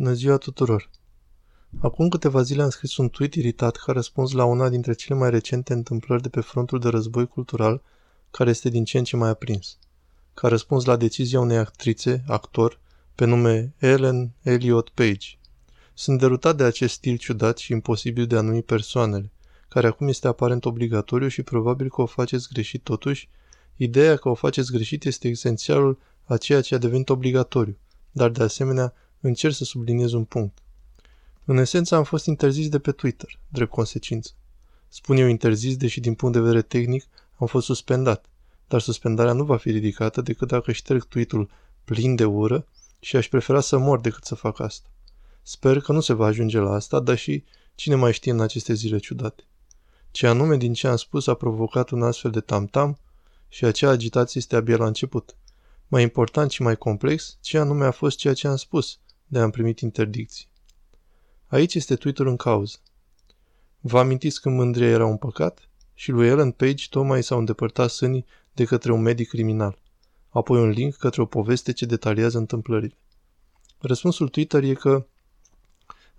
Bună ziua tuturor! Acum câteva zile am scris un tweet iritat ca răspuns la una dintre cele mai recente întâmplări de pe frontul de război cultural, care este din ce în ce mai aprins. Ca răspuns la decizia unei actor, pe nume Ellen Elliott Page. Sunt derutat de acest stil ciudat și imposibil de a numi persoanele, care acum este aparent obligatoriu și probabil că o faceți greșit totuși. Ideea că o faceți greșit este esențialul a ceea ce a devenit obligatoriu, dar de asemenea încerc să subliniez un punct. În esență am fost interzis de pe Twitter, drept consecință. Spun eu interzis, deși din punct de vedere tehnic am fost suspendat, dar suspendarea nu va fi ridicată decât dacă șterg tweet-ul plin de ură și aș prefera să mor decât să fac asta. Sper că nu se va ajunge la asta, dar și cine mai știe în aceste zile ciudate. Ce anume din ce am spus a provocat un astfel de tam-tam și acea agitație este abia la început. Mai important și mai complex, ce anume a fost ceea ce am spus, de am primit interdicții. Aici este tweet-ul în cauză. Vă amintiți când mândria era un păcat? Și lui Ellen Page tocmai s-au îndepărtat sânii de către un medic criminal. Apoi un link către o poveste ce detaliază întâmplările. Răspunsul Twitter e că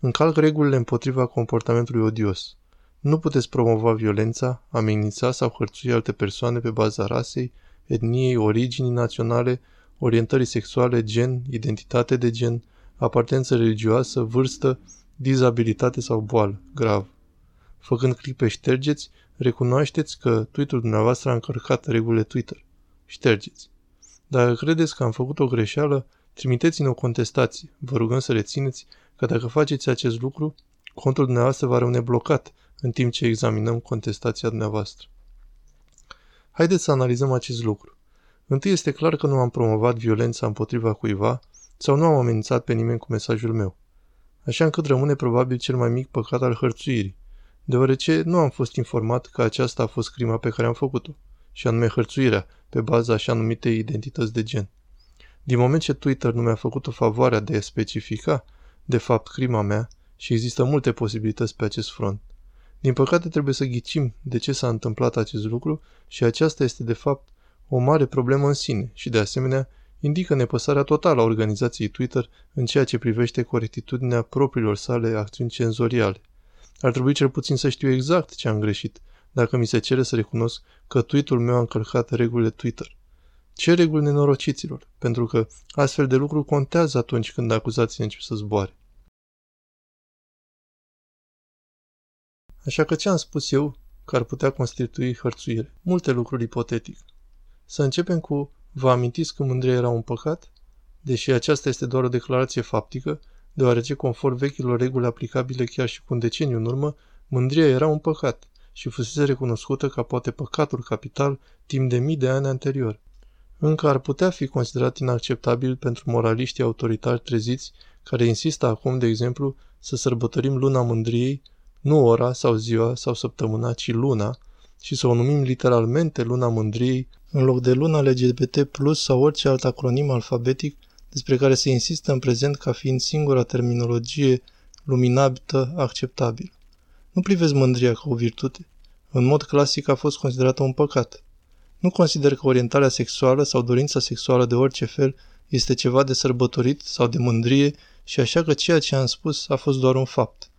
încalc regulile împotriva comportamentului odios. Nu puteți promova violența, amenința sau hărțui alte persoane pe baza rasei, etniei, originii naționale, orientării sexuale, gen, identitate de gen, apartență religioasă, vârstă, dizabilitate sau boală, grav. Făcând click pe ștergeți, recunoașteți că tweet-ul dumneavoastră a încărcat regulile Twitter. Ștergeți. Dacă credeți că am făcut o greșeală, trimiteți-ne o contestație. Vă rugăm să rețineți că dacă faceți acest lucru, contul dumneavoastră va rămâne blocat în timp ce examinăm contestația dumneavoastră. Haideți să analizăm acest lucru. Întâi este clar că nu am promovat violența împotriva cuiva sau nu am amenințat pe nimeni cu mesajul meu. Așa încât rămâne probabil cel mai mic păcat al hărțuirii, deoarece nu am fost informat că aceasta a fost crima pe care am făcut-o, și anume hărțuirea, pe baza așa numitei identități de gen. Din moment ce Twitter nu mi-a făcut-o favoarea de a specifica, de fapt, crima mea, și există multe posibilități pe acest front. Din păcate trebuie să ghicim de ce s-a întâmplat acest lucru și aceasta este de fapt o mare problemă în sine și de asemenea indică nepăsarea totală a organizației Twitter în ceea ce privește corectitudinea propriilor sale acțiuni cenzoriale. Ar trebui cel puțin să știu exact ce am greșit dacă mi se cere să recunosc că tweet-ul meu a încălcat regulile Twitter. Ce reguli nenorociților, pentru că astfel de lucru contează atunci când acuzațiile încep să zboare. Așa că ce am spus eu că ar putea constitui hărțuire? Multe lucruri ipotetic. Să începem cu vă amintiți că mândria era un păcat? Deși aceasta este doar o declarație faptică, deoarece conform vechilor reguli aplicabile chiar și cu un deceniu în urmă, mândria era un păcat și fusese recunoscută ca poate păcatul capital timp de mii de ani anterior. Încă ar putea fi considerat inacceptabil pentru moraliștii autoritari treziți care insistă acum, de exemplu, să sărbătorim luna mândriei, nu ora sau ziua sau săptămâna, ci luna, și să o numim literalmente luna mândriei, în loc de luna LGBT+, sau orice alt acronim alfabetic despre care se insistă în prezent ca fiind singura terminologie luminată acceptabilă. Nu privesc mândria ca o virtute. În mod clasic a fost considerată un păcat. Nu consider că orientarea sexuală sau dorința sexuală de orice fel este ceva de sărbătorit sau de mândrie și așa că ceea ce am spus a fost doar un fapt.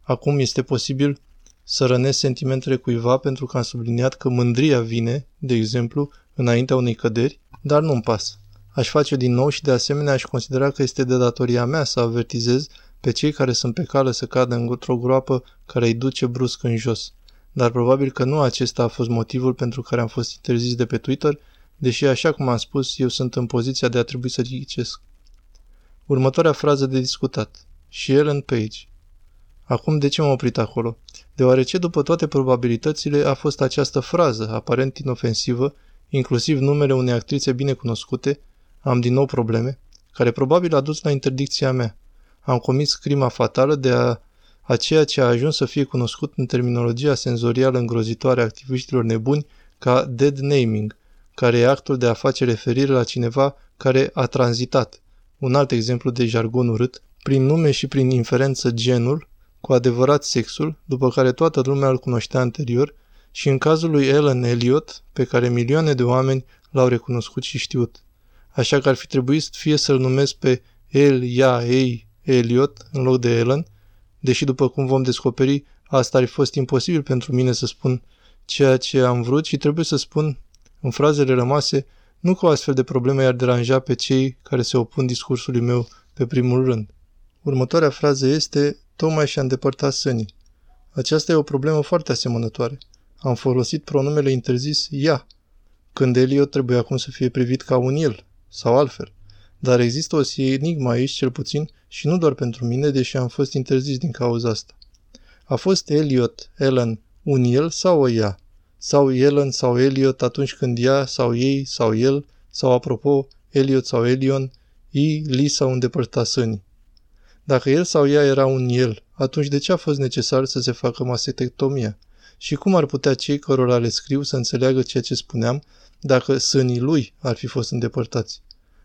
Acum este posibil să rănesc sentimentele cuiva pentru că am subliniat că mândria vine, de exemplu, înaintea unei căderi, dar nu-mi pasă. Aș face din nou și de asemenea aș considera că este de datoria mea să avertizez pe cei care sunt pe cale să cadă într-o groapă care îi duce brusc în jos. Dar probabil că nu acesta a fost motivul pentru care am fost interzis de pe Twitter, deși, așa cum am spus, eu sunt în poziția de a trebui să ghicesc. Următoarea frază de discutat. Și Ellen Page. Acum de ce m-am oprit acolo? Deoarece după toate probabilitățile a fost această frază, aparent inofensivă, inclusiv numele unei actrițe bine cunoscute, am din nou probleme, care probabil a dus la interdicția mea. Am comis crima fatală de a ceea ce a ajuns să fie cunoscut în terminologia senzorială îngrozitoare a activiștilor nebuni ca dead naming, care e actul de a face referire la cineva care a tranzitat, un alt exemplu de jargon urât, prin nume și prin inferență genul, cu adevărat sexul, după care toată lumea îl cunoștea anterior, și în cazul lui Ellen Elliott, pe care milioane de oameni l-au recunoscut și știut. Așa că ar fi trebuit fie să-l numesc pe el, ea, ei, Elliott în loc de Ellen, deși după cum vom descoperi, asta ar fi fost imposibil pentru mine să spun ceea ce am vrut și trebuie să spun în frazele rămase, nu că o astfel de probleme i-ar deranja pe cei care se opun discursului meu pe primul rând. Următoarea frază este, tocmai și-a îndepărtat sânii. Aceasta e o problemă foarte asemănătoare. Am folosit pronumele interzis ea, când Elliott trebuie acum să fie privit ca un el, sau altfel. Dar există o enigmă aici, cel puțin, și nu doar pentru mine, deși am fost interzis din cauza asta. A fost Elliott, Ellen, un el sau o ea? Sau Ellen sau Elliott atunci când ea sau ei sau el, sau apropo, Elliott sau Elion, ei, li sau îndepărta sânii. Dacă el sau ea era un el, atunci de ce a fost necesar să se facă mastectomia? Și cum ar putea cei cărora le scriu să înțeleagă ceea ce spuneam dacă sânii lui ar fi fost îndepărtați?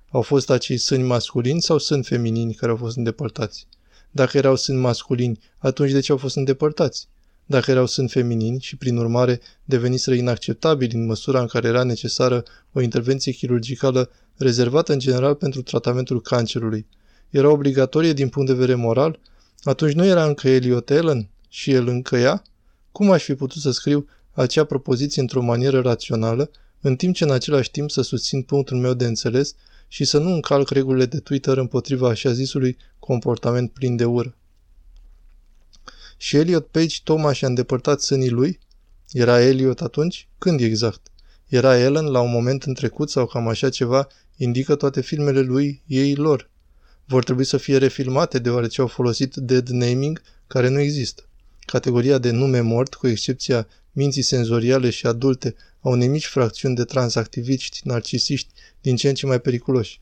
Au fost acei sâni masculini sau sâni feminini care au fost îndepărtați? Dacă erau sâni masculini, atunci de ce au fost îndepărtați? Dacă erau sâni feminini și, prin urmare, deveniseră inacceptabili în măsura în care era necesară o intervenție chirurgicală rezervată în general pentru tratamentul cancerului, era obligatorie din punct de vedere moral, atunci nu era încă Elliott Ellen și el încă ea? Cum aș fi putut să scriu acea propoziție într-o manieră rațională, în timp ce în același timp să susțin punctul meu de înțeles și să nu încalc regulile de Twitter împotriva așa zisului comportament plin de ură? Și Elliott Page tocmai și-a îndepărtat sânii lui? Era Elliott atunci? Când exact? Era Ellen la un moment în trecut sau cam așa ceva indică toate filmele lui ei lor. Vor trebui să fie refilmate deoarece au folosit dead naming care nu există. Categoria de nume mort, cu excepția minții senzoriale și adulte, a unei mici fracțiuni de transactiviști, narcisiști, din ce în ce mai periculoși.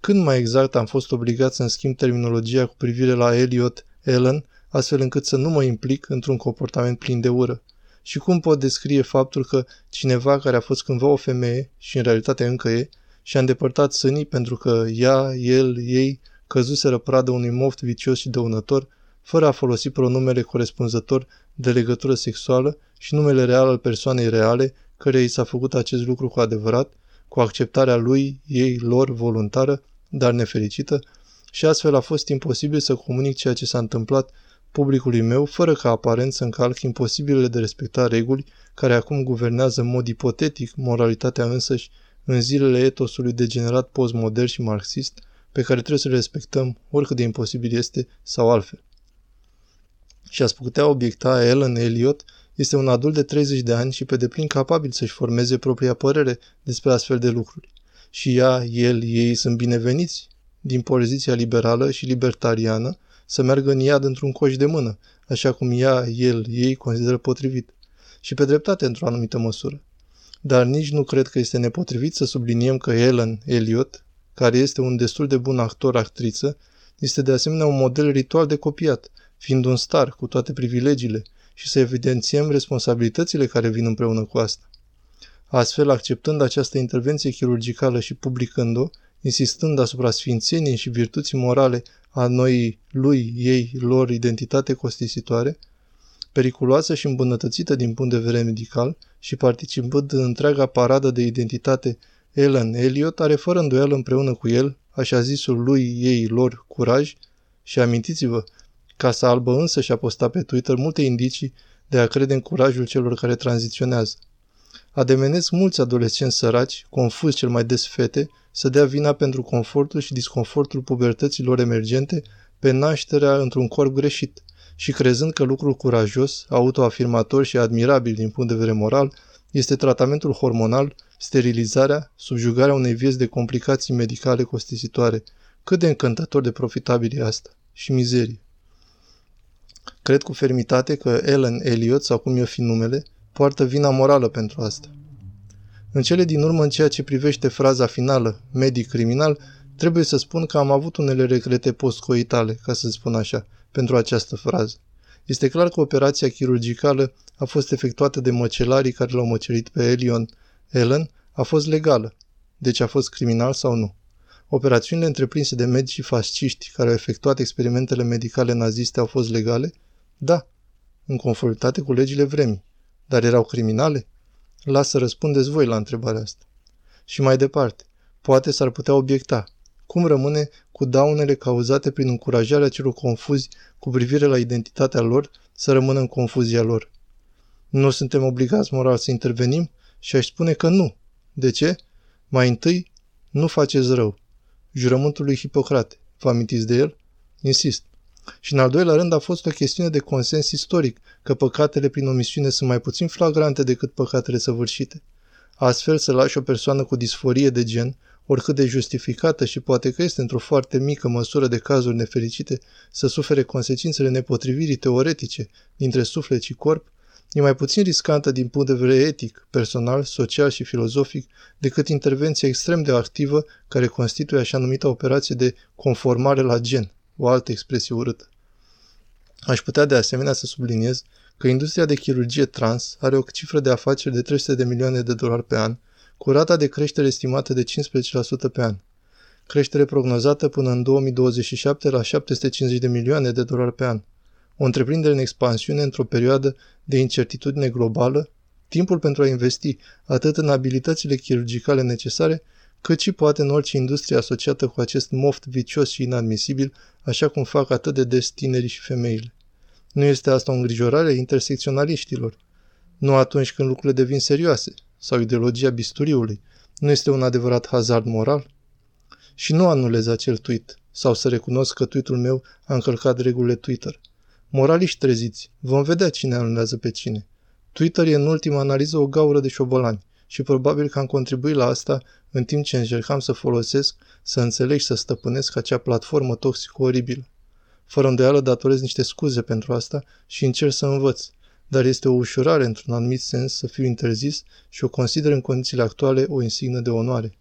Când mai exact am fost obligat să-mi schimb terminologia cu privire la Elliott, Ellen, astfel încât să nu mă implic într-un comportament plin de ură? Și cum pot descrie faptul că cineva care a fost cândva o femeie, și în realitate încă e, și-a îndepărtat sânii pentru că ea, el, ei căzuseră pradă unui moft vicios și dăunător, fără a folosi pronumele corespunzător de legătură sexuală și numele real al persoanei reale, căreia i s-a făcut acest lucru cu adevărat, cu acceptarea lui, ei, lor, voluntară, dar nefericită, și astfel a fost imposibil să comunic ceea ce s-a întâmplat publicului meu, fără ca aparent să încalc imposibilele de respecta reguli care acum guvernează în mod ipotetic moralitatea însăși în zilele etosului degenerat postmodern și marxist, pe care trebuie să le respectăm oricât de imposibil este sau altfel. Și ați putea obiecta, Ellen Elliott este un adult de 30 de ani și pe deplin capabil să-și formeze propria părere despre astfel de lucruri. Și ea, el, ei sunt bineveniți, din poziția liberală și libertariană, să meargă în iad într-un coș de mână, așa cum ea, el, ei consideră potrivit. Și pe dreptate într-o anumită măsură. Dar nici nu cred că este nepotrivit să subliniem că Ellen Elliott, care este un destul de bun actor-actriță, este de asemenea un model ritual de copiat, fiind un star cu toate privilegiile și să evidențiem responsabilitățile care vin împreună cu asta. Astfel, acceptând această intervenție chirurgicală și publicând-o, insistând asupra sfințeniei și virtuții morale a noii lui, ei, lor identitate costisitoare, periculoasă și îmbunătățită din punct de vedere medical și participând în întreaga paradă de identitate, Ellen Elliott are fără îndoială împreună cu el, așa zisul lui, ei, lor, curaj și amintiți-vă, Casa Albă însă și-a postat pe Twitter multe indicii de a crede în curajul celor care tranziționează. Ademenesc mulți adolescenți săraci, confuzi cel mai des fete, să dea vina pentru confortul și disconfortul pubertăților emergente pe nașterea într-un corp greșit și crezând că lucrul curajos, autoafirmator și admirabil din punct de vedere moral este tratamentul hormonal, sterilizarea, subjugarea unei vieți de complicații medicale costisitoare. Cât de încântător de profitabil e asta și mizerie. Cred cu fermitate că Ellen Elliott, sau cum i-o fi numele, poartă vina morală pentru asta. În cele din urmă, în ceea ce privește fraza finală, medic-criminal, trebuie să spun că am avut unele regrete postcoitale, ca să spun așa, pentru această frază. Este clar că operația chirurgicală a fost efectuată de măcelarii care l-au măcelit pe Ellen, a fost legală, deci a fost criminal sau nu. Operațiunile întreprinse de medici și fasciști care au efectuat experimentele medicale naziste au fost legale? Da, în conformitate cu legile vremii. Dar erau criminale? Las să răspundeți voi la întrebarea asta. Și mai departe, poate s-ar putea obiecta. cum rămâne cu daunele cauzate prin încurajarea celor confuzi cu privire la identitatea lor să rămână în confuzia lor. Nu suntem obligați moral să intervenim și aș spune că nu. De ce? Mai întâi, nu faceți rău. Jurământul lui Hipocrate. Vă amintiți de el? Insist. Și în al doilea rând a fost o chestiune de consens istoric, că păcatele prin omisiune sunt mai puțin flagrante decât păcatele săvârșite. Astfel, să lași o persoană cu disforie de gen, oricât de justificată și poate că este într-o foarte mică măsură de cazuri nefericite, să sufere consecințele nepotrivirii teoretice dintre suflet și corp, e mai puțin riscantă din punct de vedere etic, personal, social și filozofic decât intervenția extrem de activă care constituie așa numită operație de conformare la gen, o altă expresie urâtă. Aș putea de asemenea să subliniez că industria de chirurgie trans are o cifră de afaceri de $300 de milioane pe an, cu rata de creștere estimată de 15% pe an. Creștere prognozată până în 2027 la $750 de milioane pe an. O întreprindere în expansiune într-o perioadă de incertitudine globală, timpul pentru a investi atât în abilitățile chirurgicale necesare, cât și poate în orice industrie asociată cu acest moft vicios și inadmisibil, așa cum fac atât de des tinerii și femeile. Nu este asta o îngrijorare a intersecționaliștilor? Nu atunci când lucrurile devin serioase, sau ideologia bisturiului, nu este un adevărat hazard moral? Și nu anulez acel tweet, sau să recunosc că tweet-ul meu a încălcat regulile Twitter. Moraliști treziți, vom vedea cine anulează pe cine. Twitter e în ultima analiză o gaură de șobolani și probabil că am contribuit la asta în timp ce încercam să folosesc, să înțeleg și să stăpânesc acea platformă toxică oribilă. Fără îndoială datorez niște scuze pentru asta și încerc să învăț, dar este o ușurare într-un anumit sens să fiu interzis și o consider în condițiile actuale o insignă de onoare.